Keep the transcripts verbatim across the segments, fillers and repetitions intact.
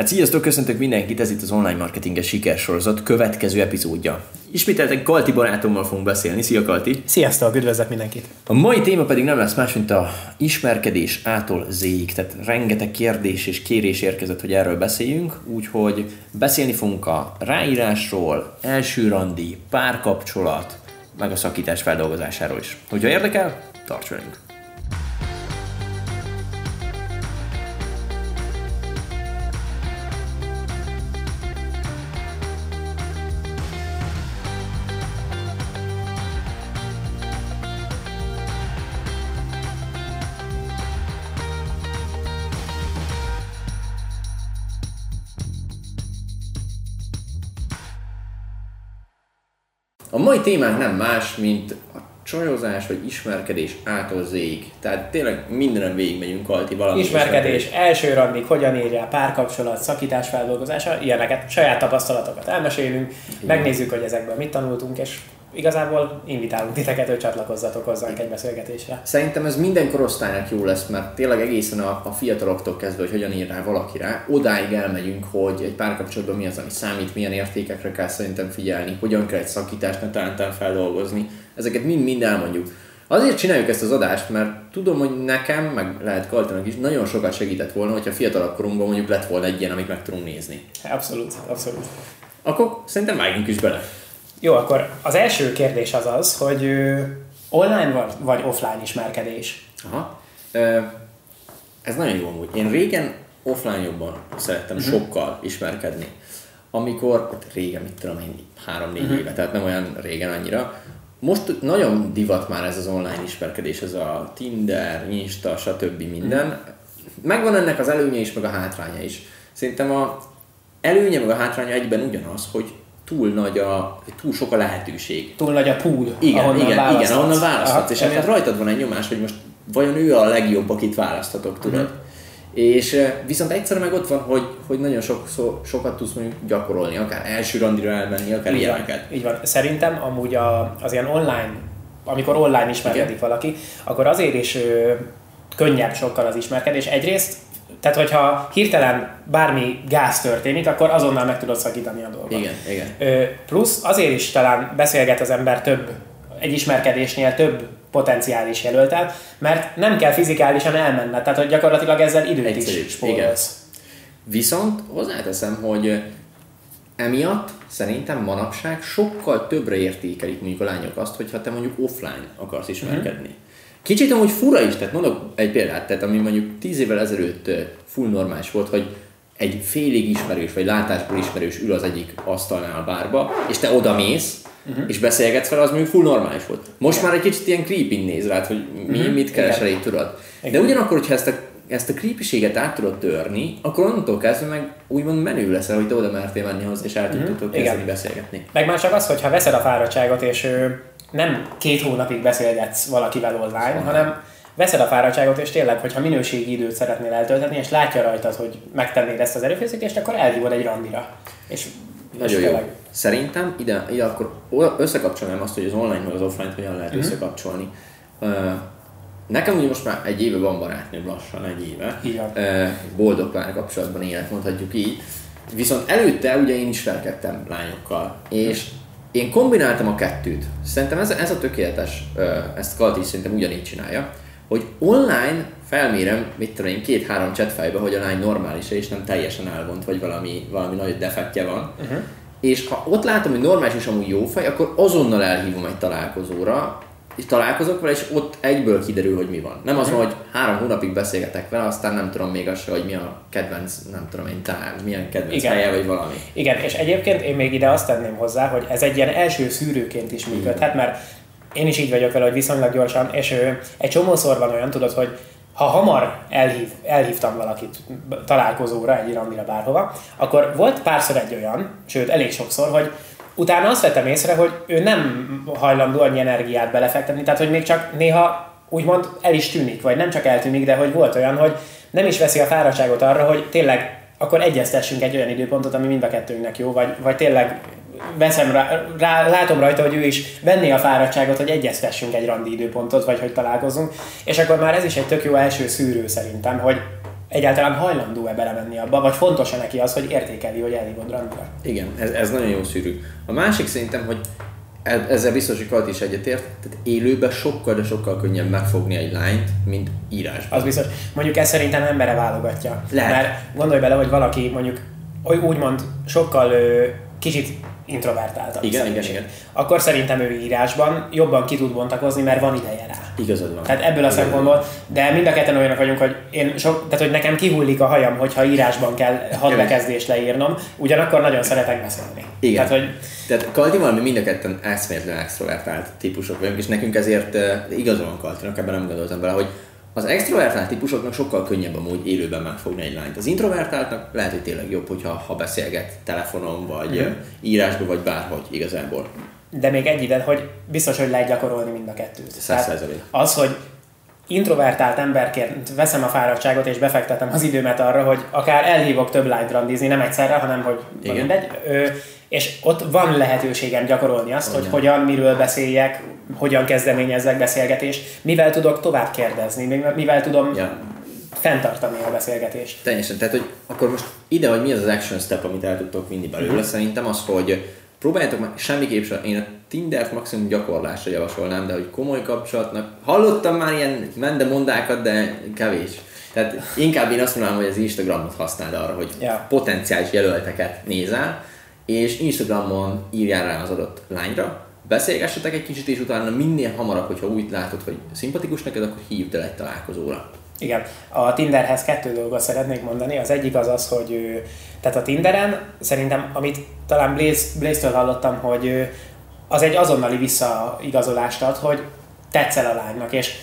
Hát sziasztok, köszöntök mindenkit, ez itt az Online Marketinges Sikersorozat következő epizódja. Ismételten Kalti barátommal fogunk beszélni. Szia Kalti! Sziasztok, üdvözlök mindenkit! A mai téma pedig nem lesz más, mint a ismerkedés A-tól Z-ig. Tehát rengeteg kérdés és kérés érkezett, hogy erről beszéljünk, úgyhogy beszélni fogunk a ráírásról, első randi, párkapcsolat, meg a szakítás feldolgozásáról is. Hogyha érdekel, tarts velünk! A mai témánk nem más, mint a csajozás vagy ismerkedés A-tól Z-ig. Tehát tényleg mindenen végigmegyünk, Kalti, valami ismerkedés, ismerkedés, első randik, hogyan írjál, párkapcsolat, szakítás feldolgozása, ilyeneket, saját tapasztalatokat elmesélünk, igen, megnézzük, hogy ezekből mit tanultunk, és igazából invitálunk titeket, hogy csatlakozzatok hozzánk egy beszélgetésre. Szerintem ez minden korosztálynak jó lesz, mert tényleg egészen a, a fiataloktól kezdve, hogy hogyan ír rá valaki rá, odáig elmegyünk, hogy egy párkapcsolatban mi az, ami számít, milyen értékekre kell szerintem figyelni, hogyan kell egy szakítást netán feldolgozni. Ezeket mind-mind elmondjuk. Azért csináljuk ezt az adást, mert tudom, hogy nekem, meg lehet Kaltinak is, nagyon sokat segített volna, hogyha fiatalabb korunkban mondjuk lett volna egy ilyen, amit meg tudunk nézni. Abszolút, abszolút. Akkor szerintem vágjunk is bele. Jó, akkor az első kérdés az az, hogy online vagy offline ismerkedés? Aha. Ez nagyon jó amúgy. Én régen offline jobban szerettem uh-huh. sokkal ismerkedni. Amikor, hát régen, mit tudom én, három-négy uh-huh. éve, tehát nem olyan régen annyira. Most nagyon divat már ez az online ismerkedés, ez a Tinder, Insta, stb. Minden. Uh-huh. Megvan ennek az előnye is, meg a hátránya is. Szerintem a előnye, meg a hátránya egyben ugyanaz, hogy túl nagy a, túl sok a lehetőség. Túl nagy a pool, igen, ahonnan igen, választhatsz. Igen, ahonnan választhatsz, és emiatt rajtad van egy nyomás, hogy most vajon ő a legjobb, akit választhatok, tudod. Uh-huh. És viszont egyszer meg ott van, hogy, hogy nagyon sok, szó, sokat tudsz mondjuk gyakorolni, akár első randira elmenni, akár így ilyeneket. Van, így van. Szerintem amúgy a, az ilyen online, amikor online ismerkedik igen. valaki, akkor azért is ö, könnyebb sokkal az ismerkedés. Egyrészt, tehát, hogyha hirtelen bármi gáz történik, akkor azonnal meg tudod szakítani a dolgot. Igen, igen. Plusz azért is talán beszélget az ember több, egy ismerkedésnél több potenciális jelöltet, mert nem kell fizikálisan elmenned, tehát hogy gyakorlatilag ezzel időt egyszerűbb is spórolsz. Viszont hozzáteszem, hogy emiatt szerintem manapság sokkal többre értékelik mondjuk a lányok azt, hogyha te mondjuk offline akarsz ismerkedni. Mm-hmm. Kicsit amúgy fura is, tehát mondok egy példát, tehát ami mondjuk tíz évvel ezelőtt full normális volt, hogy egy félig ismerős, vagy látásból ismerős ül az egyik asztalnál a bárba, és te oda mész, uh-huh. és beszélgetsz fel, az mondjuk full normális volt. Most már egy kicsit ilyen creepy néz rád, hogy mi, uh-huh. mit keresel itt, tudod. De ugyanakkor, hogyha ezt a, ezt a creepységet át tudod törni, akkor onnantól kezdve meg úgymond menő leszel, hogy te oda mertél menni hozzá, és el uh-huh. tudtok kezdeni beszélgetni. Meg már csak az, hogyha veszed a fáradtságot, és nem két hónapig beszélgetsz valakivel online, szóval. hanem veszed a fáradtságot, és tényleg, hogyha minőségi időt szeretnél eltöltetni, és látja rajtad, hogy megtennéd ezt az erőfeszítést, akkor elhívod egy randira. És nagyon jó. Szerintem ide, ide akkor összekapcsolnám azt, hogy az online vagy az offline-t hogyan lehet mm-hmm. összekapcsolni. Nekem ugye most már egy éve van barátnőm, lassan egy éve. Igen. Boldog párkapcsolatban élet, mondhatjuk így. Viszont előtte ugye én ismerkedtem lányokkal, és én kombináltam a kettőt. Szerintem ez, ez a tökéletes, ezt Kalti szerintem ugyanígy csinálja, hogy online felmérem, mit tudom én, két-három chatfájba, hogy a lány normális és nem teljesen elvont, vagy valami, valami nagy defektje van. Uh-huh. És ha ott látom, hogy normális és amúgy jó fej, akkor azonnal elhívom egy találkozóra, és találkozok vele, és ott egyből kiderül, hogy mi van. Nem az, uh-huh. hogy három hónapig beszélgetek vele, aztán nem tudom még azt se, hogy mi a kedvenc, nem tudom én, talán milyen kedvenc igen. helye, vagy valami. Igen, és egyébként én még ide azt tenném hozzá, hogy ez egy ilyen első szűrőként is működhet, mert én is így vagyok vele, hogy viszonylag gyorsan, és egy csomószor van olyan, tudod, hogy ha hamar elhív, elhívtam valakit találkozóra, egy iramira, bárhova, akkor volt párszor egy olyan, sőt elég sokszor, hogy utána azt vettem észre, hogy ő nem hajlandó annyi energiát belefektetni, tehát hogy még csak néha úgymond el is tűnik, vagy nem csak eltűnik, de hogy volt olyan, hogy nem is veszi a fáradtságot arra, hogy tényleg akkor egyeztessünk egy olyan időpontot, ami mind a kettőnknek jó, vagy, vagy tényleg veszem rá, rá, látom rajta, hogy ő is venné a fáradtságot, hogy egyeztessünk egy randi időpontot, vagy hogy találkozzunk, és akkor már ez is egy tök jó első szűrő szerintem, hogy egyáltalán hajlandó-e belemenni abba, vagy fontos-e neki az, hogy értékeli, hogy elhívod randra? Igen, ez, ez nagyon jó szűrű. A másik szerintem, hogy ezzel biztos, hogy Kalti is egyetért, tehát élőben sokkal, de sokkal könnyebb megfogni egy lányt, mint írásban. Az biztos. Mondjuk ez szerintem embere válogatja. Lehet. Mert gondolj bele, hogy valaki mondjuk úgymond sokkal kicsit introvertáltabb. Igen, igen, igen. Akkor szerintem ő írásban jobban ki tud bontakozni, mert van ideje rá. Igazad van. Tehát ebből a szempontból, de mind a ketten olyanok vagyunk, hogy én sok, tehát hogy nekem kihullik a hajam, hogyha írásban kell hadbekezdést leírnom, ugyanakkor nagyon szeretek beszélni. Igen. Tehát, hogy... Tehát Kalti valami mind a ketten eszméletlen extrovertált típusok vagyunk, és nekünk ezért igazad van Kaltinak, ebben nem gondoltam bele, hogy az extrovertált típusoknak sokkal könnyebb amúgy élőben megfogni egy lányt. Az introvertáltnak lehet, hogy tényleg jobb, hogyha ha beszélget telefonon, vagy uh-huh. írásban, vagy bárhogy igazából. De még egy ide, hogy biztos, hogy lehet gyakorolni mind a kettőt. száz százalék. Az, hogy introvertált emberként veszem a fáradtságot és befektetem az időmet arra, hogy akár elhívok több lányt randizni, nem egyszerre, hanem hogy mindegy. És ott van lehetőségem gyakorolni azt, olyan. Hogy hogyan, miről beszéljek, hogyan kezdeményezzek beszélgetést, mivel tudok tovább kérdezni, mivel tudom ja. fenntartani a beszélgetést. Teljesen, tehát hogy akkor most ide, hogy mi az az action step, amit el tudtok vinni belőle, uh-huh. szerintem az, hogy próbáljátok meg, semmiképp sem, én a Tindert maximum gyakorlásra javasolnám, de hogy komoly kapcsolatnak, hallottam már ilyen mendemondákat, de kevés. Tehát inkább én azt mondanám, hogy az Instagramot használd arra, hogy ja. potenciális jelölteket nézel, és Instagramon írjál rá az adott lányra, beszélgessetek egy kicsit, és utána minél hamarabb, hogyha úgy látod, hogy szimpatikus neked, akkor hívd el egy találkozóra. Igen. A Tinderhez kettő dolgot szeretnék mondani. Az egyik az az, hogy tehát a Tinderen szerintem, amit talán Blaise, Blaise-től hallottam, hogy az egy azonnali visszaigazolást ad, hogy tetszel a lánynak, és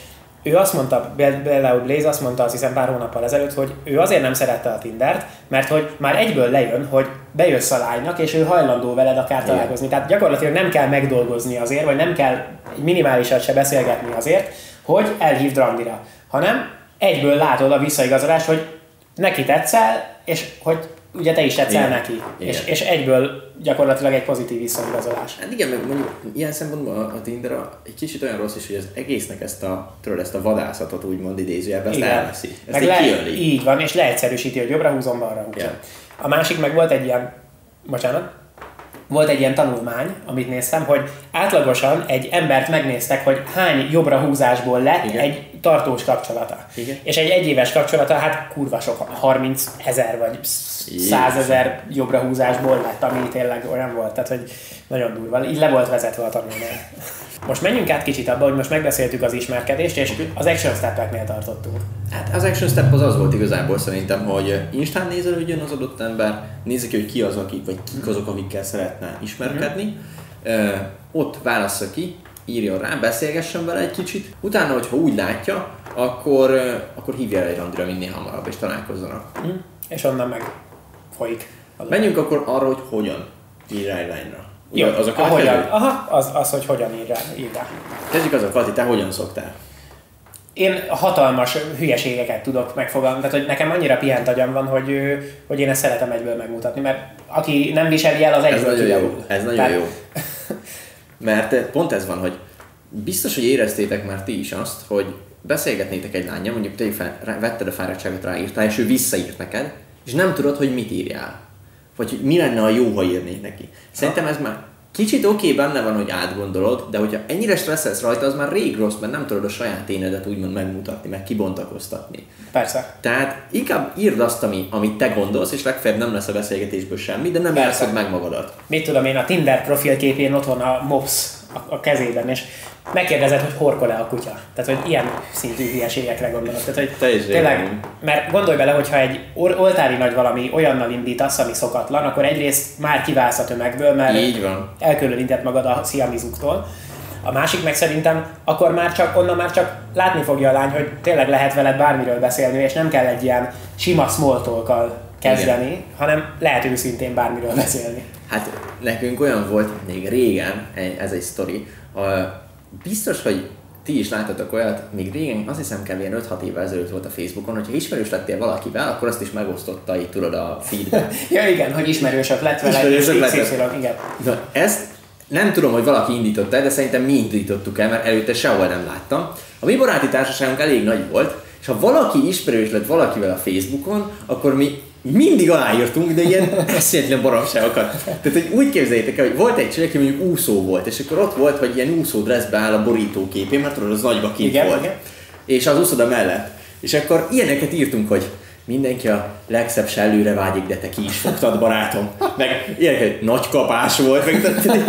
ő azt mondta, például Blaise azt mondta, azt hiszem pár hónappal ezelőtt, hogy ő azért nem szerette a Tindert, mert hogy már egyből lejön, hogy bejössz a lánynak, és ő hajlandó veled akár igen. találkozni. Tehát gyakorlatilag nem kell megdolgozni azért, vagy nem kell minimálisat se beszélgetni azért, hogy elhívd randira, hanem egyből látod a visszaigazolás, hogy neki tetszel, és hogy ugye te is tetszel igen. neki. Igen. És, és egyből gyakorlatilag egy pozitív visszaigazolás. Hát igen, meg mondjuk ilyen szempontból a Tinder egy kicsit olyan rossz is, hogy az egésznek ezt a, tőle, ezt a vadászatot úgymond idézőjelben ezt elveszi. Ezt így le, kiöli. Így van, és leegyszerűsíti, hogy jobbra húzom, balra húzom. Yeah. A másik meg volt egy ilyen, bocsánat, volt egy ilyen tanulmány, amit néztem, hogy átlagosan egy embert megnéztek, hogy hány jobbra húzásból lett igen. egy tartós kapcsolata. Igen. És egy egyéves kapcsolata, hát kurva sok, harmincezer vagy százezer jobbra húzásból lett, ami tényleg olyan volt, tehát hogy nagyon durva, így le volt vezetve a tanulmány. Most menjünk át kicsit abba, hogy most megbeszéltük az ismerkedést, és az action step-eknél tartottunk. Hát az action step az az volt igazából szerintem, hogy Instán nézelődjön az adott ember, nézzük, hogy ki az, aki, vagy kik azok, amikkel szeretne ismerkedni, uh-huh. uh, ott válassza ki, írjon rá, beszélgessen vele egy kicsit, utána, hogyha úgy látja, akkor, uh, akkor hívja el egy randira minél hamarabb, és találkozzanak. Uh-huh. És onnan meg folyik. Menjünk akkor arra, hogy hogyan írj rá egy lányra. Jó, az a következő? Ahogyan, aha, az, az, hogy hogyan ír rá. Kezdjük azzal, Kalti, te hogyan szoktál? Én hatalmas hülyeségeket tudok megfogalmazni, tehát hogy nekem annyira pihent agyam van, hogy, hogy én ezt szeretem egyből megmutatni, mert aki nem viseli el, az egyből ez nagyon jó, ez nagyon tehát... jó. Mert pont ez van, hogy biztos, hogy éreztétek már ti is azt, hogy beszélgetnétek egy lánnyal, mondjuk te fel, vetted a fáradtságot, ráírtál, és ő visszaírt neked, és nem tudod, hogy mit írjál. Vagy hogy mi lenne a jó, ha írnék neki. Szerintem ez már kicsit oké, okay, benne van, hogy átgondolod, de hogyha ennyire stresszelsz rajta, az már rég rossz, mert nem tudod a saját énedet úgymond megmutatni, meg kibontakoztatni. Persze. Tehát inkább írd azt, ami, amit te gondolsz, és legfeljebb nem lesz a beszélgetésből semmi, de nem érszed meg magadat. Mit tudom én, a Tinder profilképén ott van a mops a, a kezében, és megkérdezed, hogy horkol-e a kutya. Tehát, hogy ilyen szintű hülyeségekre gondolod. Tehát, hogy tényleg, mert gondolj bele, hogyha egy oltári nagy valami olyannal indítasz, ami szokatlan, akkor egyrészt már kiválsz a tömegből, mert így van. Elkülönített magad a sziamizuktól. A másik meg szerintem, akkor már csak, onnan már csak látni fogja a lány, hogy tényleg lehet veled bármiről beszélni, és nem kell egy ilyen sima small talkkal kezdeni, igen. hanem lehet őszintén bármiről beszélni. Hát nekünk olyan volt még régen, ez egy sztori, a biztos, hogy ti is láttatok olyat, még régen, azt hiszem kb. öt-hat évvel ezelőtt volt a Facebookon, hogyha ismerős lettél valakivel, akkor azt is megosztotta itt tudod a feedben. Ja igen, hogy ismerősök lett vele, ismerősök lett. Igen. Na ezt nem tudom, hogy valaki indította el, de szerintem mi indítottuk el, mert előtte sehol nem láttam. A mi baráti társaságunk elég nagy volt, és És ha valaki ismerős lett valakivel a Facebookon, akkor mi mindig aláírtunk, de ilyen eszméletlen baromságokat. Tehát, hogy úgy képzeljétek el, hogy volt egy csaj, aki mondjuk úszó volt, és akkor ott volt, hogy ilyen úszó dresszbe áll a borítóképén, mert tudod, az nagyba kint igen, volt. Igen. És az úszoda mellett. És akkor ilyeneket írtunk, hogy mindenki a legszebb sellőre vágyik, de te ki is fogtad, barátom. Meg ilyeneket, nagy kapás volt, meg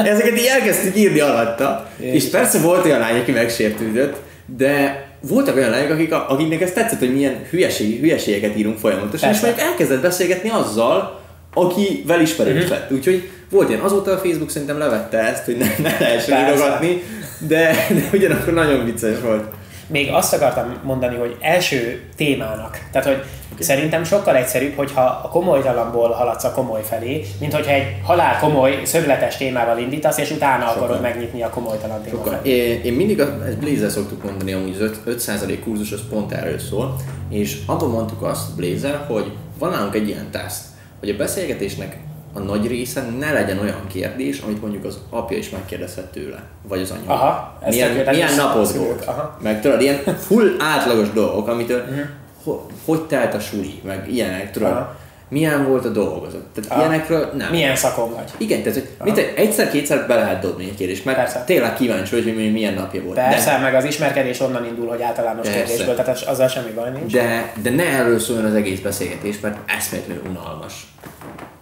ezeket így elkezdtük írni alatta. Én és persze volt olyan lány, aki megsértődött, de voltak olyan lányok, akik, akiknek ez tetszett, hogy milyen hülyeség, hülyeségeket írunk folyamatosan, persze. És majd elkezdett beszélgetni azzal, akivel ismerős uh-huh. lett. Úgyhogy volt ilyen, azóta a Facebook szerintem levette ezt, hogy ne, ne lehessen írogatni, de, de ugyanakkor nagyon vicces volt. Még azt akartam mondani, hogy első témának, tehát hogy okay. szerintem sokkal egyszerűbb, hogyha a komolytalamból haladsz a komoly felé, mint hogyha egy halál komoly, szögletes témával indítasz, és utána sokkal. Akarod megnyitni a komolytalan témát. Én, én mindig, ezt Blaise-el szoktuk mondani, amúgy az öt százalék kurzus az pont erről szól, és abban mondtuk azt Blaise-el, hogy van nálunk egy ilyen teszt, hogy a beszélgetésnek a nagy része ne legyen olyan kérdés, amit mondjuk az apja is megkérdezhet tőle, vagy az anyja. Aha, milyen milyen napod volt? Meg tudod, ilyen full átlagos dolgok, amitől uh-huh. ho, hogy telt a suli, meg ilyenek, tudod, aha. milyen volt a dolgozat. Tehát aha. ilyenekről nem. Milyen szakon vagy? Igen, tehát egyszer-kétszer be lehet dobni egy kérdést, mert persze. tényleg kíváncsi vagy, hogy milyen napja volt. Persze, de... meg az ismerkedés onnan indul, hogy általános persze. kérdésből, tehát azzal semmi baj nincs. De, de ne erről szóljon az egész beszélgetés, mert eszméletlenül unalmas.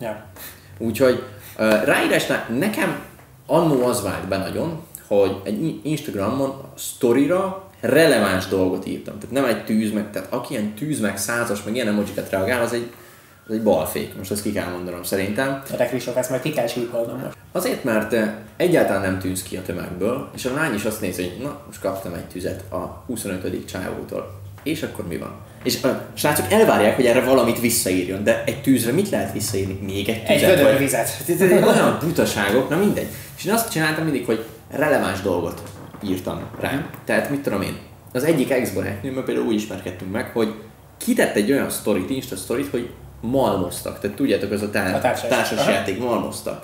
Ja. Úgyhogy uh, ráírásnál nekem annó az vált be nagyon, hogy egy Instagramon sztorira releváns dolgot írtam. Tehát nem egy tűz, meg, tehát aki ilyen tűz, meg százas, meg ilyen emojikat reagál, az egy, az egy balfék. Most ezt ki kell mondanom szerintem. De Kristóf, ezt majd ki kell síkolnom most. Azért, mert egyáltalán nem tűz ki a tömegből, és a lány is azt nézi, hogy na, most kaptam egy tüzet a huszonötödik csávótól. És akkor mi van? És a srácok elvárják, hogy erre valamit visszaírjon, de egy tűzre mit lehet visszaírni? Még egy tűzet? Egy vödörvizet. Olyan butaságok, na mindegy. És én azt csináltam mindig, hogy releváns dolgot írtam rá. Tehát mit tudom én, az egyik ex-barátnőmmel például úgy ismerkedtünk meg, hogy kitett egy olyan sztorit, Insta sztorit, hogy malmoztak. Tehát tudjátok, az a, tá- a társas, társas játék, malmoztak.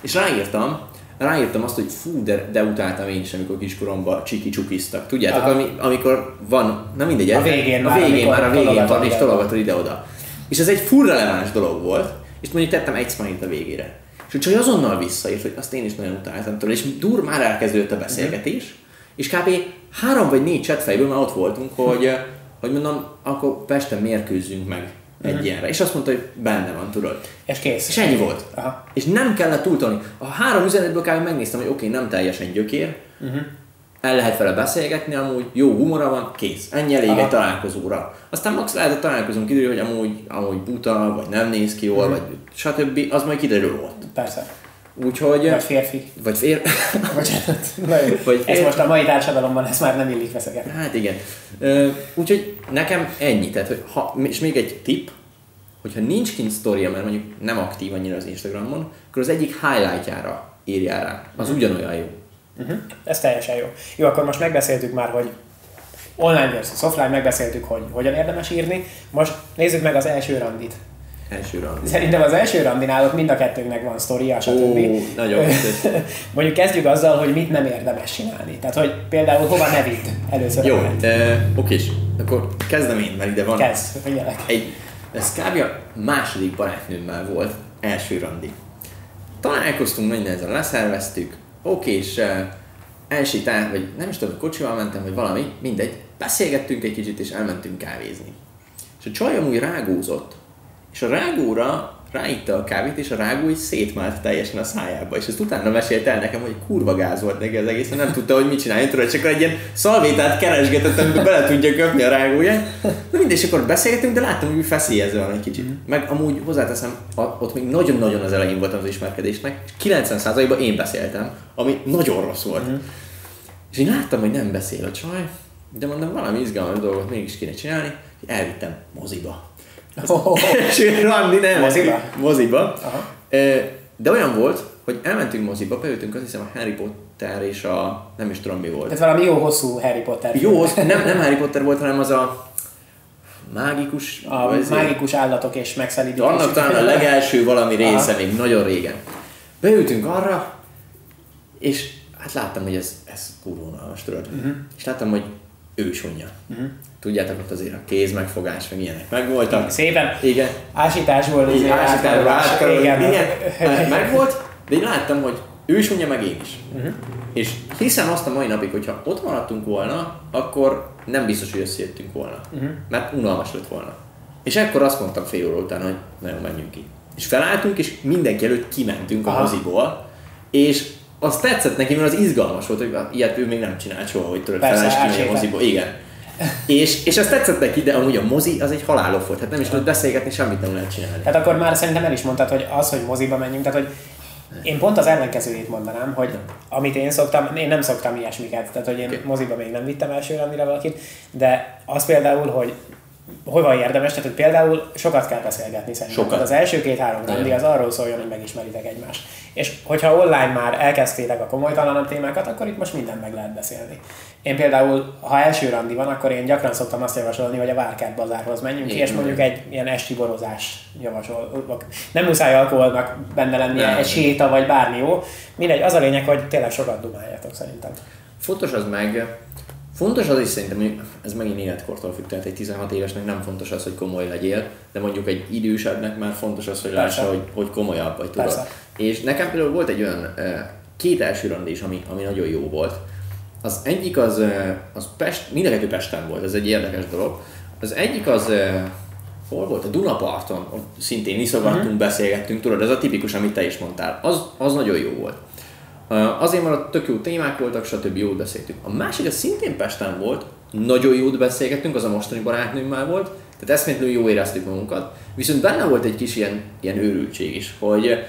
És ráírtam, ráírtam azt, hogy fú, de, de utáltam én is, amikor kiskoromban csiki-csukiztak. Tudjátok, ami, amikor van, na mindegy, a végén, a végén már, a végén van, és tologatod ide-oda. És ez egy full releváns dolog volt, és mondjuk tettem egy smiley-t a végére. És úgyhogy azonnal visszaírt, hogy azt én is nagyon utáltam tőle, és dur, már elkezdődött a beszélgetés, és kb. három vagy négy csetfejből már ott voltunk, hogy, hogy mondom, akkor Pesten mérkőzzünk meg. Egy uh-huh. ilyenre. És azt mondta, hogy benne van, tudod. És kész. És ennyi volt. Aha. És nem kellett túltolni. A három üzenetből kb. Megnéztem, hogy oké, okay, nem teljesen gyökér, uh-huh. el lehet vele beszélgetni amúgy, jó humora van, kész. Ennyi elég aha. egy találkozóra. Aztán max lehet, hogy találkozunk idő, hogy amúgy, amúgy buta, vagy nem néz ki jól, uh-huh. vagy stb. Az majd kiderül ott. Persze. Úgyhogy... Vagy férfi. Vagy férfi. Vagy ez most a mai társadalomban, ez már nem illik veszegetni. Hát igen. Úgyhogy nekem ennyi. Tehát, hogy ha, és még egy tipp, hogyha nincs kint sztoria, mert mondjuk nem aktív annyira az Instagramon, akkor az egyik highlightjára írjál rá. Az ugyanolyan jó. Uh-huh. Ez teljesen jó. Jó, akkor most megbeszéltük már, hogy online versus offline, megbeszéltük, hogy hogyan érdemes írni. Most nézzük meg az első randit. Első randi. Szerintem az első randinál ott mind a kettőnknek van sztoria, stb. Ó, nagyon mondjuk kezdjük azzal, hogy mit nem érdemes csinálni. Tehát, hogy például hova ne vidd először. Jó, eh, okés. Akkor kezdem én, mert ide van. Kezd, figyelek. Egy, ez kb. A második barátnőmmel volt első randi. Találkoztunk, nagy nehezen leszerveztük. Okés, eh, elsétál, vagy nem is tudom, kocsival mentem, vagy valami, mindegy. Beszélgettünk egy kicsit, és elmentünk kávézni. És a csaj amúgy rágózott, és a rágóra ráitta a kávét, és a rágó így szétmált teljesen a szájába. És ezt utána mesélte el nekem, hogy kurva gáz volt neki az egész, mert nem tudta, hogy mit csinálni, tudod, csak egy ilyen szalvétát keresgetett, amiben bele tudja köpni a rágóját. Na mindegy, és akkor beszélgetünk, de láttam, hogy feszélyező van egy kicsit. Meg amúgy hozzáteszem, ott még nagyon-nagyon az elején voltam az ismerkedésnek, és kilencven százalékban én beszéltem, ami nagyon rossz volt. Uh-huh. És én láttam, hogy nem beszél a csaj, de mondom, valami izgalmas dolgot mégis kéne csinálni, és elvittem moziba. Oh, első randi, nem, moziba. moziba. De olyan volt, hogy elmentünk moziba, beültünk, azt hiszem a Harry Potter és a... nem is tudom mi volt. Tehát valami jó hosszú Harry Potter. Jó, nem, nem Harry Potter volt, hanem az a mágikus... A mágikus állatok és megszelidítés. Annak talán a legelső valami része, aha. még nagyon régen. Beültünk arra, és hát láttam, hogy ez, ez kurva unalmas, tudod. Uh-huh. És láttam, hogy ősanyja. Uh-huh. tudjátok, ott azért a kéz megfogás, meg ilyenek megvoltak. Szépen igen. ásítás volt. Igen, ásítás, ásítás, igen. igen. Megvolt, de én láttam, hogy ő is mondja, meg én is. Uh-huh. És hiszen azt a mai napig, hogyha ott maradtunk volna, akkor nem biztos, hogy összejöttünk volna. Uh-huh. Mert unalmas lett volna. És ekkor azt mondtam fél óra után, hogy nagyon menjünk ki. És felálltunk, és mindenki előtt kimentünk Aha. a moziból, és az tetszett neki, mert az izgalmas volt, hogy ilyet ő még nem csinált soha, hogy tőled felállás kimenni a moziból. Igen. És, és ez tetszett neki, de amúgy a mozi az egy halálof volt, hát nem is tudod beszélgetni, semmit nem lehet csinálni. Tehát akkor már szerintem el is mondtad, hogy az, hogy moziba menjünk, tehát hogy én pont az ellenkezőjét mondanám, hogy amit én szoktam, én nem szoktam ilyesmiket, tehát hogy én okay. moziba még nem vittem elsőre annyira valakit, de az például, hogy hova érdemes, tehát hogy például sokat kell beszélgetni szerintem. Sokat. Az első két-három rendi az arról szóljon, hogy megismeritek egymást. És hogyha online már elkezdtétek a komolytalanabb témákat, akkor itt most mindent meg lehet beszélni. Én például, ha első randi van, akkor én gyakran szoktam azt javasolni, hogy a Várkert Bazárhoz menjünk ki, és mondjuk egy ilyen esti borozás javasolok. Nem muszáj alkoholnak benne lennie, nem, egy séta vagy bármi jó. Mindegy, az a lényeg, hogy tényleg sokat dumáljatok szerintem. Fontos az meg... Fontos az is szerintem, hogy ez megint életkortól függ, tehát egy tizenhat évesnek nem fontos az, hogy komoly legyél, de mondjuk egy idősebbnek már fontos az, hogy lássa, hogy, hogy komolyabb vagy, tudod. Persze. És nekem például volt egy olyan két első randis, ami, ami nagyon jó volt. Az egyik az, az Pest, mindenki Pesten volt, ez egy érdekes dolog. Az egyik az, hol volt? A Dunaparton, ott szintén iszogattunk, uh-huh. beszélgettünk, tudod, ez a tipikus, amit te is mondtál. Az, az nagyon jó volt. Azért maradt, tök jó témák voltak, stb. Jól beszéltünk. A másik, az szintén Pesten volt, nagyon jót beszélgettünk, az a mostani barátnőmmel volt, tehát eszméletlenül jó éreztük magunkat. Viszont benne volt egy kis ilyen, ilyen őrültség is, hogy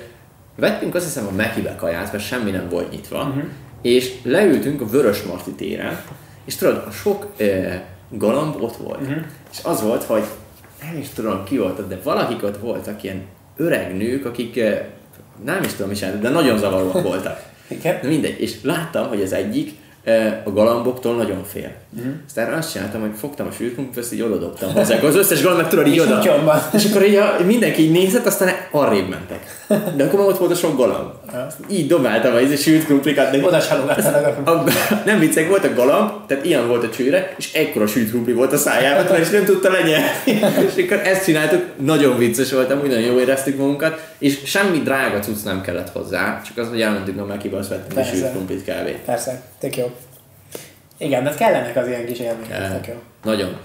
vettünk azt hiszem a Mekibe kaját, mert semmi nem volt nyitva, uh-huh. és leültünk a Vörösmarty téren, és tudod, a sok eh, galamb ott volt. Uh-huh. És az volt, hogy nem is tudom ki volt, de valakik ott voltak, ilyen öreg nők, akik eh, nem is tudom is, de nagyon zavaróak voltak. Igen? De mindegy. És láttam, hogy az egyik a galamboktól nagyon fél. Mm. Aztán azt csináltam, hogy fogtam a sűrűt, ezt így odadobtam hozzá, az összes galamb tudod így oda. És akkor így a, mindenki így nézett, aztán arrébb mentek. De akkor ott volt a sok galamb. Így dobáltam a sűrűt krumplikat. Oda sálogáltam. Nem viccek, volt a galamb, tehát ilyen volt a csőre, és ekkora sűrűt krumpli volt a szájában, és nem tudta lenyelni. És akkor ezt csináltuk, nagyon vicces voltam, úgy nagyon jól éreztük magunkat, és semmi drága cucc nem kellett hozzá, csak az, hogy elmentünk a Mekiba, azt vettünk a sűrűt krumplit kávét. Persze, tök jó. Igen, de kellenek az ilyen kis élmények. Jó. Nagyon.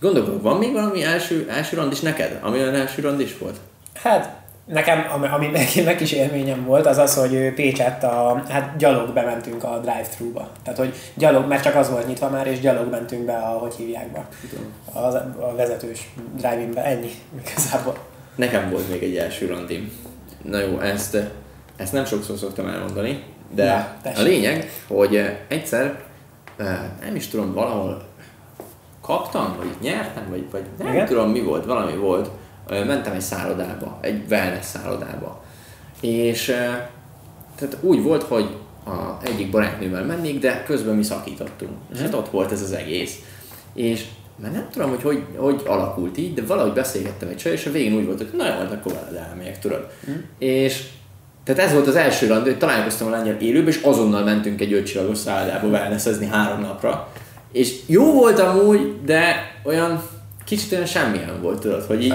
Gondolkodok, van még valami első, első randis neked? Ami olyan első randis volt? Hát, nekem, ami, ami meg, meg kis élményem volt, az az, hogy Pécsett a, hát gyalog bementünk a drive-thru-ba. Tehát, hogy gyalog, mert csak az volt nyitva már, és gyalog mentünk be a, hogy hívják be, a, a vezetős drive-inbe. Ennyi igazából. Nekem volt még egy első randim. Na jó, ezt, ezt nem sokszor szoktam elmondani, de ja, a lényeg, hogy egyszer nem is tudom, valahol kaptam, vagy nyertem, vagy, vagy nem Igen? tudom mi volt, valami volt. Mentem egy szállodába, egy wellness szállodába. És tehát úgy volt, hogy a egyik barátnővel mennék, de közben mi szakítottunk. És hát ott volt ez az egész. És mert nem tudom, hogy, hogy hogy alakult így, de valahogy beszélgettem egy csaj, és a végén úgy volt, hogy na jó, akkor veled elmegyek, tudod. Mm. És tehát ez volt az első randi, hogy találkoztam a lányjal élőben, és azonnal mentünk egy ötcsillagos szállodába wellnessezni három napra. És jó volt amúgy, de olyan kicsit olyan semmilyen volt, tudod, hogy így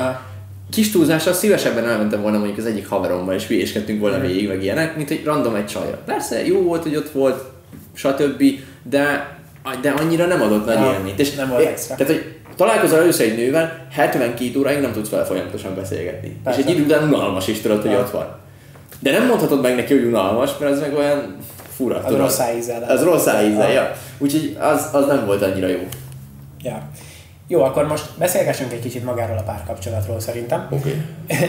kis túlzással szívesebben elmentem volna mondjuk az egyik haverommal, és hülyéskedtünk volna végig, meg ilyenek, mint hogy random egy csajra. Persze jó volt, hogy ott volt, stb., de, de annyira nem adott nagy élményt. És nem volt extra. Tehát, hogy találkozol először egy nővel, hetvenkét óráig nem tudsz vele folyamatosan beszélgetni. Persze. És egy idő után unalmas is, tudod, hogy ott van. De nem mondhatod meg neki, hogy unalmas, mert ez meg olyan fura. Az rossz ízzel. Az rossz ízzel, ja. Úgyhogy az, az nem volt annyira jó. Ja. Jó, akkor most beszélgessünk egy kicsit magáról a párkapcsolatról szerintem. Okay.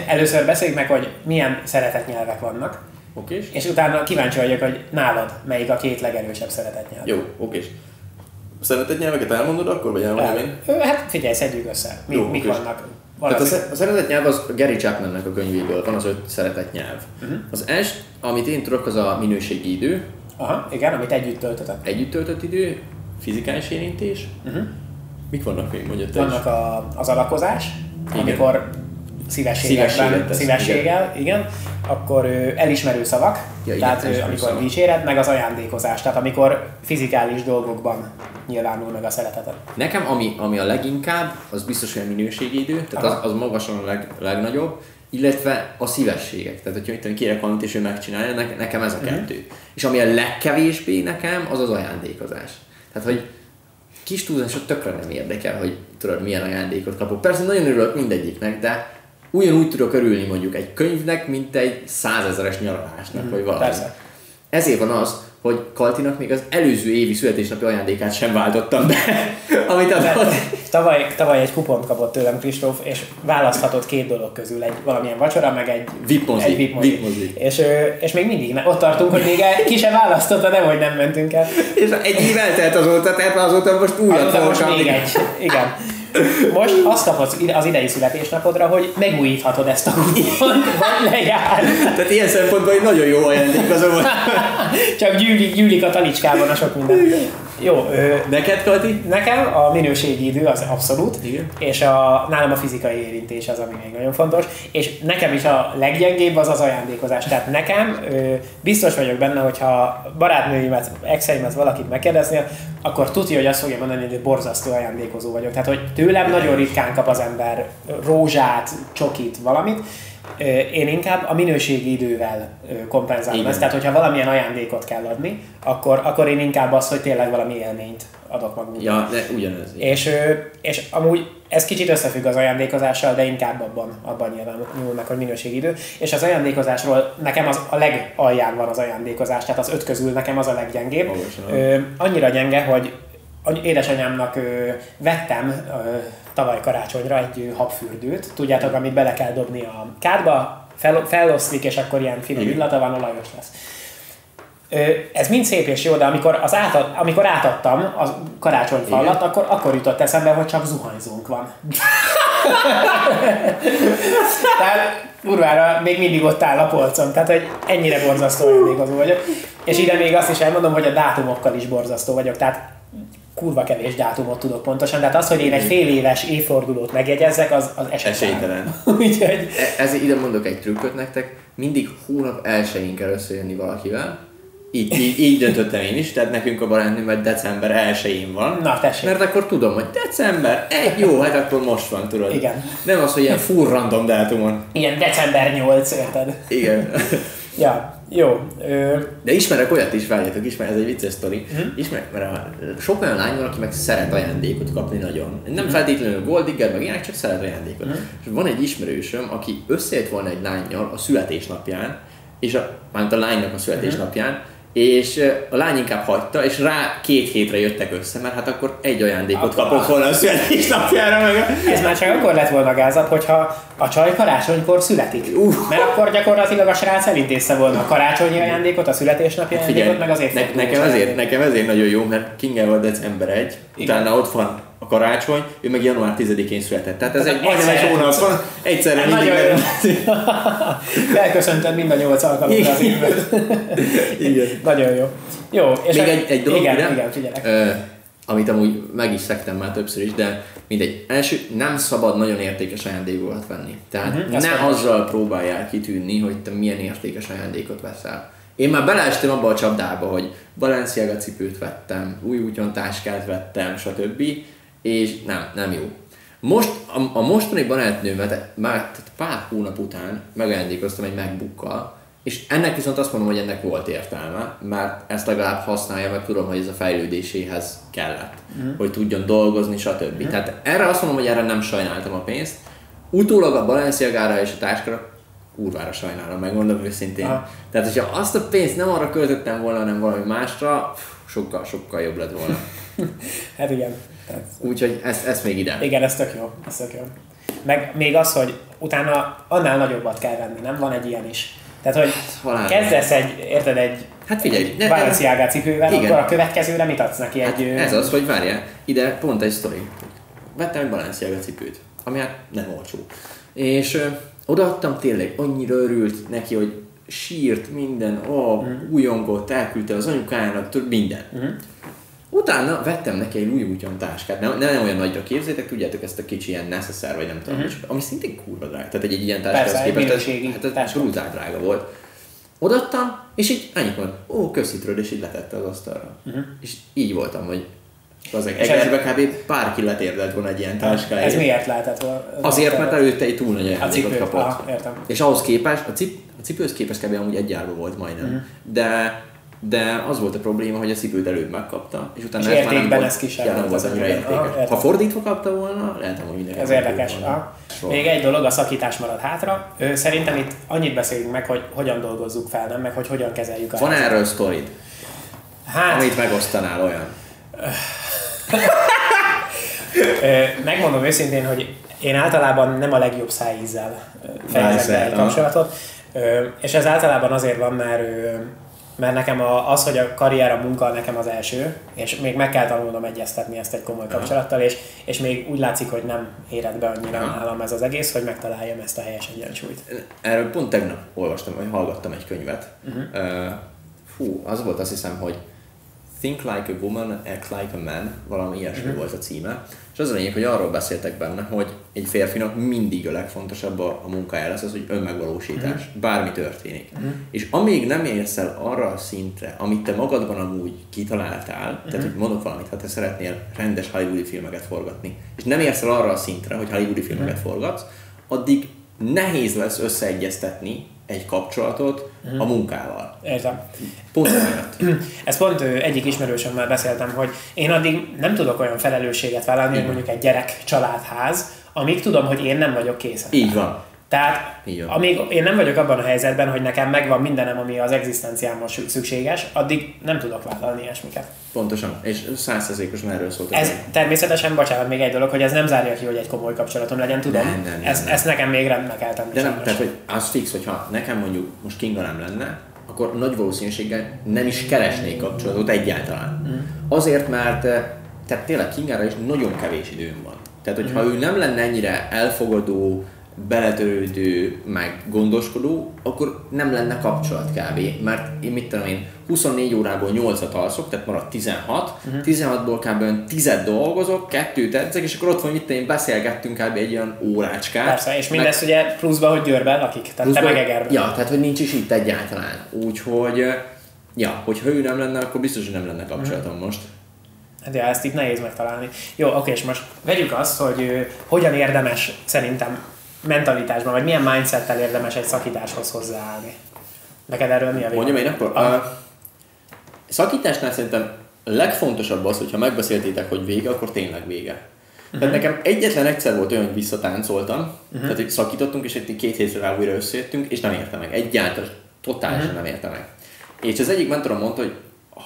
Először beszéljük meg, hogy milyen szeretetnyelvek vannak. Oké. Okay. És utána kíváncsi vagyok, hogy nálad melyik a két legerősebb szeretetnyelv. Jó, oké. Okay. Szeretetnyelveket elmondod akkor, vagy elmondom én? Hát figyelj, szedjük össze. Mi, jó, mik okay. vannak? Tehát a szeretetnyelv az Gary Chapmannek a könyvéből van, az öt szeretetnyelv. Uh-huh. Az első, amit én tudok, az a minőségi idő. Aha, igen, amit együtt töltöttek. Együtt töltött idő, fizikális érintés. Uh-huh. Mik vannak még, mondja te? Vannak a, az alakozás, igen. Amikor szívességgel, szívességgel, igen. akkor elismerő szavak, ja, tehát igen, amikor dicséret, meg az ajándékozás, tehát amikor fizikális dolgokban nyilvánul meg a szeretetet. Nekem ami, ami a leginkább, az biztos, hogy a minőségi idő, tehát az, az magasan a leg, legnagyobb, illetve a szívességek. Tehát, hogyha kérek valamit és ő megcsinálja, ne, nekem ez a kettő. Mm. És ami a legkevésbé nekem, az az ajándékozás. Tehát, hogy kis túlzásot tökre nem érdekel, hogy tudod, milyen ajándékot kapok. Persze nagyon örülök mindegyiknek, de ugyanúgy tudok örülni mondjuk egy könyvnek, mint egy százezeres nyaralásnak, mm, vagy valami. Persze. Ezért van az, hogy Kaltinak még az előző évi születésnapi ajándékát sem váltottam be, amit adott. Tavaly, tavaly egy kupont kapott tőlem Kristóf, és választhatott két dolog közül, egy valamilyen vacsora, meg egy vipmozi. És, és még mindig ott tartunk, hogy még el, ki sem választotta, nemhogy nem mentünk el. És egy év eltelt azóta, tehát azóta most újat fogok. Még egy, igen. Most azt kapod az idei születésnapodra, hogy megújíthatod ezt a kupont, vagy lejár. Tehát ilyen szempontból egy nagyon jó ajándék azonban. Csak gyűlik, gyűlik a talicskában a sok minden. Jó, ö, neked, Kalti? Nekem a minőségi idő az abszolút, igen. És a, nálam a fizikai érintés az, ami még nagyon fontos, és nekem is a leggyengébb az az ajándékozás. Tehát nekem ö, biztos vagyok benne, hogyha barátnőimet, exeimet valakit megkérdezni, akkor tudja, hogy azt fogja mondani, hogy borzasztó ajándékozó vagyok. Tehát, hogy tőlem nagyon ritkán kap az ember rózsát, csokit, valamit. Én inkább a minőségi idővel kompenzálom igen. ezt, tehát hogyha valamilyen ajándékot kell adni, akkor, akkor én inkább az, hogy tényleg valami élményt adok magunknak. Ja, de ugyanez. És, és amúgy ez kicsit összefügg az ajándékozással, de inkább abban, abban nyilvánulnak, hogy minőségi idő. És az ajándékozásról nekem az a legalján van az ajándékozás, tehát az öt közül nekem az a leggyengébb. Ö, annyira gyenge, hogy édesanyámnak ö, vettem ö, tavaly karácsonyra egy habfürdőt, tudjátok, amit bele kell dobni a kádba, fel, feloszlik, és akkor ilyen finom illata van, olajos lesz. Ö, ez mind szép és jó, de amikor, az átad, amikor átadtam a karácsonyfallat, akkor, akkor jutott eszembe, hogy csak zuhanyzónk van. Tehát kurvára még mindig ott áll a polcon, tehát hogy ennyire borzasztó ajándékozó vagyok. És ide még azt is elmondom, hogy a dátumokkal is borzasztó vagyok. Tehát kurva kevés dátumot tudok pontosan, tehát az, hogy én egy fél éves évfordulót megjegyezzek, az, az esetélytelen. Úgyhogy... Ezért ide mondok egy trükköt nektek, mindig hónap elsőjén kell összejönni valakivel, így, így, így döntöttem én is, tehát nekünk a barátnőm december elsőjén van. Na, tessék. Mert akkor tudom, hogy december egy, jó, hát akkor most van, tudod. Igen. Nem az, hogy ilyen full random dátumon. Igen, december nyolc, érted? Igen. Ja. Jó. Ö... De ismerek olyat is, várjátok, ismerek, ez egy vicces sztori. Mm-hmm. Ismerek, mert sok olyan lány van, aki meg szeret ajándékot kapni nagyon. Nem mm-hmm. feltétlenül goldigger, meg ilyenek, csak szeret ajándékot. Mm-hmm. És van egy ismerősöm, aki összejött volna egy lánnyal a születésnapján, és a, mármint a lánynak a születésnapján, mm-hmm. és a lány inkább hagyta, és rá két hétre jöttek össze, mert hát akkor egy ajándékot akkor kapok volna a születésnapjára. Meg... Ez már csak akkor lett volna gázabb, hogyha a csaj karácsonykor születik. Uh. Mert akkor gyakorlatilag a srác elintézte volna a karácsonyi ajándékot, a születésnapi hát, ajándékot, figyelj, meg az évfordulós ne- nekem, azért, nekem ezért nagyon jó, mert Kingel van december elseje, utána ott van a karácsony, ő meg január tizedikén született. Tehát ez tehát egy majdnem egy hónap van, egyszerre hát mindig nagyon jó. Elköszöntöm mind a nyolc alkalomra az évben. Igen. Nagyon jó. Jó. És még egy, egy dolog, igen, igen, igen, figyelek. Ö, amit amúgy meg is szektem már többször is, de mindegy. Első, nem szabad nagyon értékes ajándékokat venni. Tehát uh-huh, ne azzal mondjam. Próbáljál kitűnni, hogy te milyen értékes ajándékot veszel. Én már beleestem abba a csapdába, hogy Balenciaga cipőt vettem, Louis Vuitton táskát vettem, stb. És nem, nem jó. Most, a, a mostani barátnőmet már pár hónap után megajándékoztam egy MacBookkal, és ennek viszont azt mondom, hogy ennek volt értelme, mert ezt legalább használja, mert tudom, hogy ez a fejlődéséhez kellett, mm. hogy tudjon dolgozni, stb. Mm. Tehát erre azt mondom, hogy erre nem sajnáltam a pénzt. Utólag a Balenciagára és a táskára kurvára sajnálom, megmondom őszintén. Ah. Tehát, hogyha azt a pénzt nem arra költöttem volna, hanem valami másra, sokkal-sokkal jobb lett volna. Hát igen. Úgyhogy ez, ez még ide. Igen, ez tök jó. Ez tök jó. Meg még az, hogy utána annál nagyobbat kell venni, nem? Van egy ilyen is. Tehát, hogy hát, kezdesz egy, érted, egy hát figyelj, Balenciaga cipővel, igen. Akkor a következőre mit adsz neki egy... Hát ez az, hogy várjál, ide pont egy sztori. Vettem egy Balenciaga cipőt, ami hát nem olcsó. És ö, odaadtam, tényleg annyira örült neki, hogy sírt minden, ó, mm. újongott, elküldte az anyukájának, minden. Mm. Utána vettem neki egy Louis Vuitton táskát, nem, nem olyan nagyra képzétek, tudjátok ezt a kicsi ilyen necesszer, vagy nem tudom, uh-huh. ami szintén kurva drága, tehát egy, egy ilyen táskát képest, tehát ez táska. Brutál drága volt. Odaadtam, és így annyit mondom, ó, köszítről, és így letette az asztalra. Uh-huh. És így voltam, hogy az Egerbe kb. Pár killet érdelt volna egy ilyen táskáért. Ez miért lehetett volna? Azért, mert előtte egy túl nagy ajándékot kapott. Aha, értem. És ahhoz képest, a, cip, a cipőhöz képest kb. Amúgy egyárba volt majdnem. Uh-huh. De... de az volt a probléma, hogy a cipőt előbb megkapta, és utána és ez már nem volt, kisebb, nem volt annyira értékes. Ha fordítva kapta volna, lehet, hogy mindenki. Ez érdekes. Még egy dolog, a szakítás marad hátra. Szerintem itt annyit beszélünk meg, hogy hogyan dolgozzuk fel, nem? Meg hogy hogyan kezeljük a... Van hátra. Erről sztorid? Hát... Amit megosztanál olyan? Megmondom őszintén, hogy én általában nem a legjobb szájízzel fejezek be egy kapcsolatot, és ez általában azért van, mert mert nekem az, hogy a karrier, a munka nekem az első, és még meg kell tanulnom egyeztetni ezt egy komoly kapcsolattal, és, és még úgy látszik, hogy nem éred be annyira nálam ez az egész, hogy megtaláljam ezt a helyes egyensúlyt. Erről pont tegnap olvastam, vagy hallgattam egy könyvet. Uh-huh. Fú, az volt, azt hiszem, hogy Think Like a Woman, Act Like a Man, valami ilyesmi uh-huh. volt a címe. És az a lényeg, hogy arról beszéltek benne, hogy egy férfinak mindig a legfontosabb a, a munkája lesz az, hogy önmegvalósítás, uh-huh. bármi történik. Uh-huh. És amíg nem érsz el arra a szintre, amit te magadban amúgy kitaláltál, uh-huh. tehát hogy mondok valamit, ha te szeretnél rendes hollywoodi filmeket forgatni, és nem érsz el arra a szintre, hogy hollywoodi filmeket uh-huh. forgatsz, addig nehéz lesz összeegyeztetni egy kapcsolatot hmm. a munkával. Értem. Pont miatt. Ez pont egyik ismerősömmel beszéltem, hogy én addig nem tudok olyan felelősséget vállalni, hogy mondjuk egy gyerek, családház, amíg tudom, hogy én nem vagyok készen. Így van. Tehát Így van. Amíg én nem vagyok abban a helyzetben, hogy nekem megvan mindenem, ami az egzisztenciámhoz szükséges, addig nem tudok vállalni ilyesmiket. Pontosan, és száz százalékosan erről szólt. Ez természetesen, bocsánat, még egy dolog, hogy ez nem zárja ki, hogy egy komoly kapcsolatom legyen, tudom. Nem, nem, nem, ez, nem. Ezt nekem még rendnek kell tenni. De nem, tehát hogy az fix, hogyha nekem mondjuk most Kinga nem lenne, akkor nagy valószínűséggel nem is keresnék kapcsolatot egyáltalán. Mm. Azért, mert tehát tényleg Kingára is nagyon kevés időm van. Tehát, hogyha mm. ő nem lenne ennyire elfogadó, beletörődő, meg gondoskodó, akkor nem lenne kapcsolat kb. Mert én mit tudom én, huszonnégy órából nyolcat alszok, tehát marad tizenhat, uh-huh. tizenhatból kb. tíz dolgozok, kettőt edzek, és akkor ott van, itt én beszélgettünk kb. Egy olyan órácskát. Persze, és mindez meg... ugye pluszban, hogy Győrben lakik, tehát pluszban, te meg Egerben. Ja, tehát hogy nincs is itt egyáltalán. Úgyhogy, ja, hogyha ő nem lenne, akkor biztos, hogy nem lenne kapcsolatom uh-huh. most. De ezt itt nehéz megtalálni. Jó, oké, és most vegyük azt, hogy ő, hogyan érdemes szerintem mentalitásban, vagy milyen mindsettel érdemes egy szakításhoz hozzáállni? Neked erről mi a vélemény? Mondjam én akkor? A... a szakításnál szerintem legfontosabb az, hogyha megbeszéltétek, hogy vége, akkor tényleg vége. Uh-huh. Tehát nekem egyetlen egyszer volt olyan, hogy visszatáncoltam, uh-huh. tehát hogy szakítottunk, és itt két hétre rá újra összejöttünk, és nem érte meg. Egyáltalán, totálisan uh-huh. nem érte meg. És az egyik mentorom mondta, hogy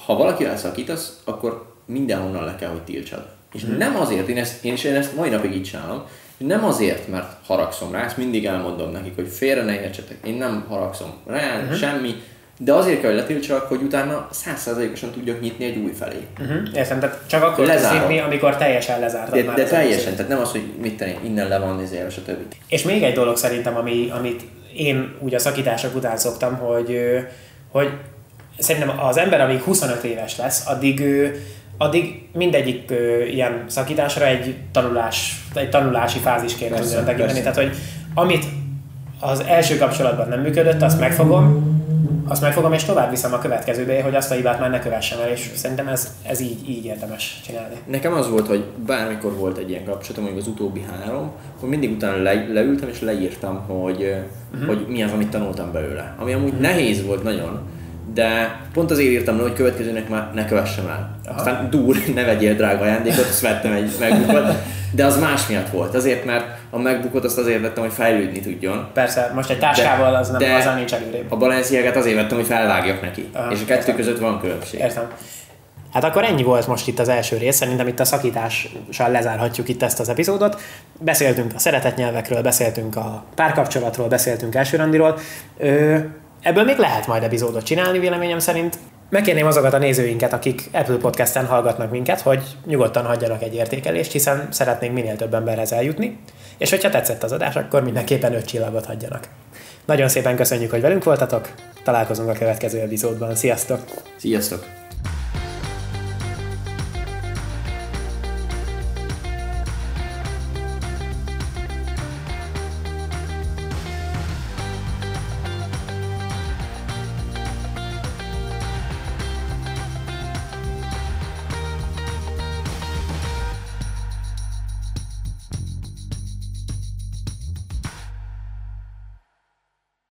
ha valakivel szakítasz, akkor mindenhonnan le kell, hogy tiltsad. És uh-huh. nem azért, én ezt, én, én ezt mai napig így csinálom, nem azért, mert haragszom rá, ezt mindig elmondom nekik, hogy félre ne értsetek, én nem haragszom rá, uh-huh. semmi, de azért kell, hogy letiltsak, hogy utána száz százalékosan tudjak nyitni egy új felé. Uh-huh. Értem, tehát csak akkor szívni, amikor teljesen lezártad de, már. De teljesen, szépen. Tehát nem az, hogy mit tenni, innen le van, nézél, stb. És még egy dolog szerintem, ami, amit én úgy a szakítások után szoktam, hogy, hogy szerintem az ember, amíg huszonöt éves lesz, addig addig mindegyik ö, ilyen szakításra egy, tanulás, egy tanulási fázisként tudjon tekinteni. Tehát, hogy amit az első kapcsolatban nem működött, azt megfogom, azt megfogom és tovább viszem a következőbe, hogy azt a hibát már ne kövessem el, és szerintem ez, ez így, így érdemes csinálni. Nekem az volt, hogy bármikor volt egy ilyen kapcsolatom, mondjuk az utóbbi három, hogy mindig utána le, leültem és leírtam, hogy, uh-huh. hogy mi az, amit tanultam belőle. Ami amúgy uh-huh. nehéz volt nagyon, de pont azért írtam le, hogy következőnek már ne kövessem el. Aha. Aztán dur, ne vegyél drága ajándékot, azt vettem egy MacBookot, de az más miatt volt. Azért, mert a MacBookot azt azért vettem, hogy fejlődni tudjon. Persze, most egy táskával de, az nem, azzal nincs előrébb. A Balenciagát azért vettem, hogy felvágjak neki. Aha, és a kettő értem. Között van különbség. Értem. Hát akkor ennyi volt most itt az első rész, szerintem itt a szakítással lezárhatjuk itt ezt az epizódot. Beszéltünk a szeretetnyelvekről, beszéltünk a párkapcsolatról, beszéltünk elsőrandiról. Ö- Ebből még lehet majd epizódot csinálni, véleményem szerint. Megkérném azokat a nézőinket, akik Apple Podcasten hallgatnak minket, hogy nyugodtan hagyjanak egy értékelést, hiszen szeretnénk minél több emberhez eljutni, és hogyha tetszett az adás, akkor mindenképpen öt csillagot hagyjanak. Nagyon szépen köszönjük, hogy velünk voltatok, találkozunk a következő epizódban. Sziasztok! Sziasztok!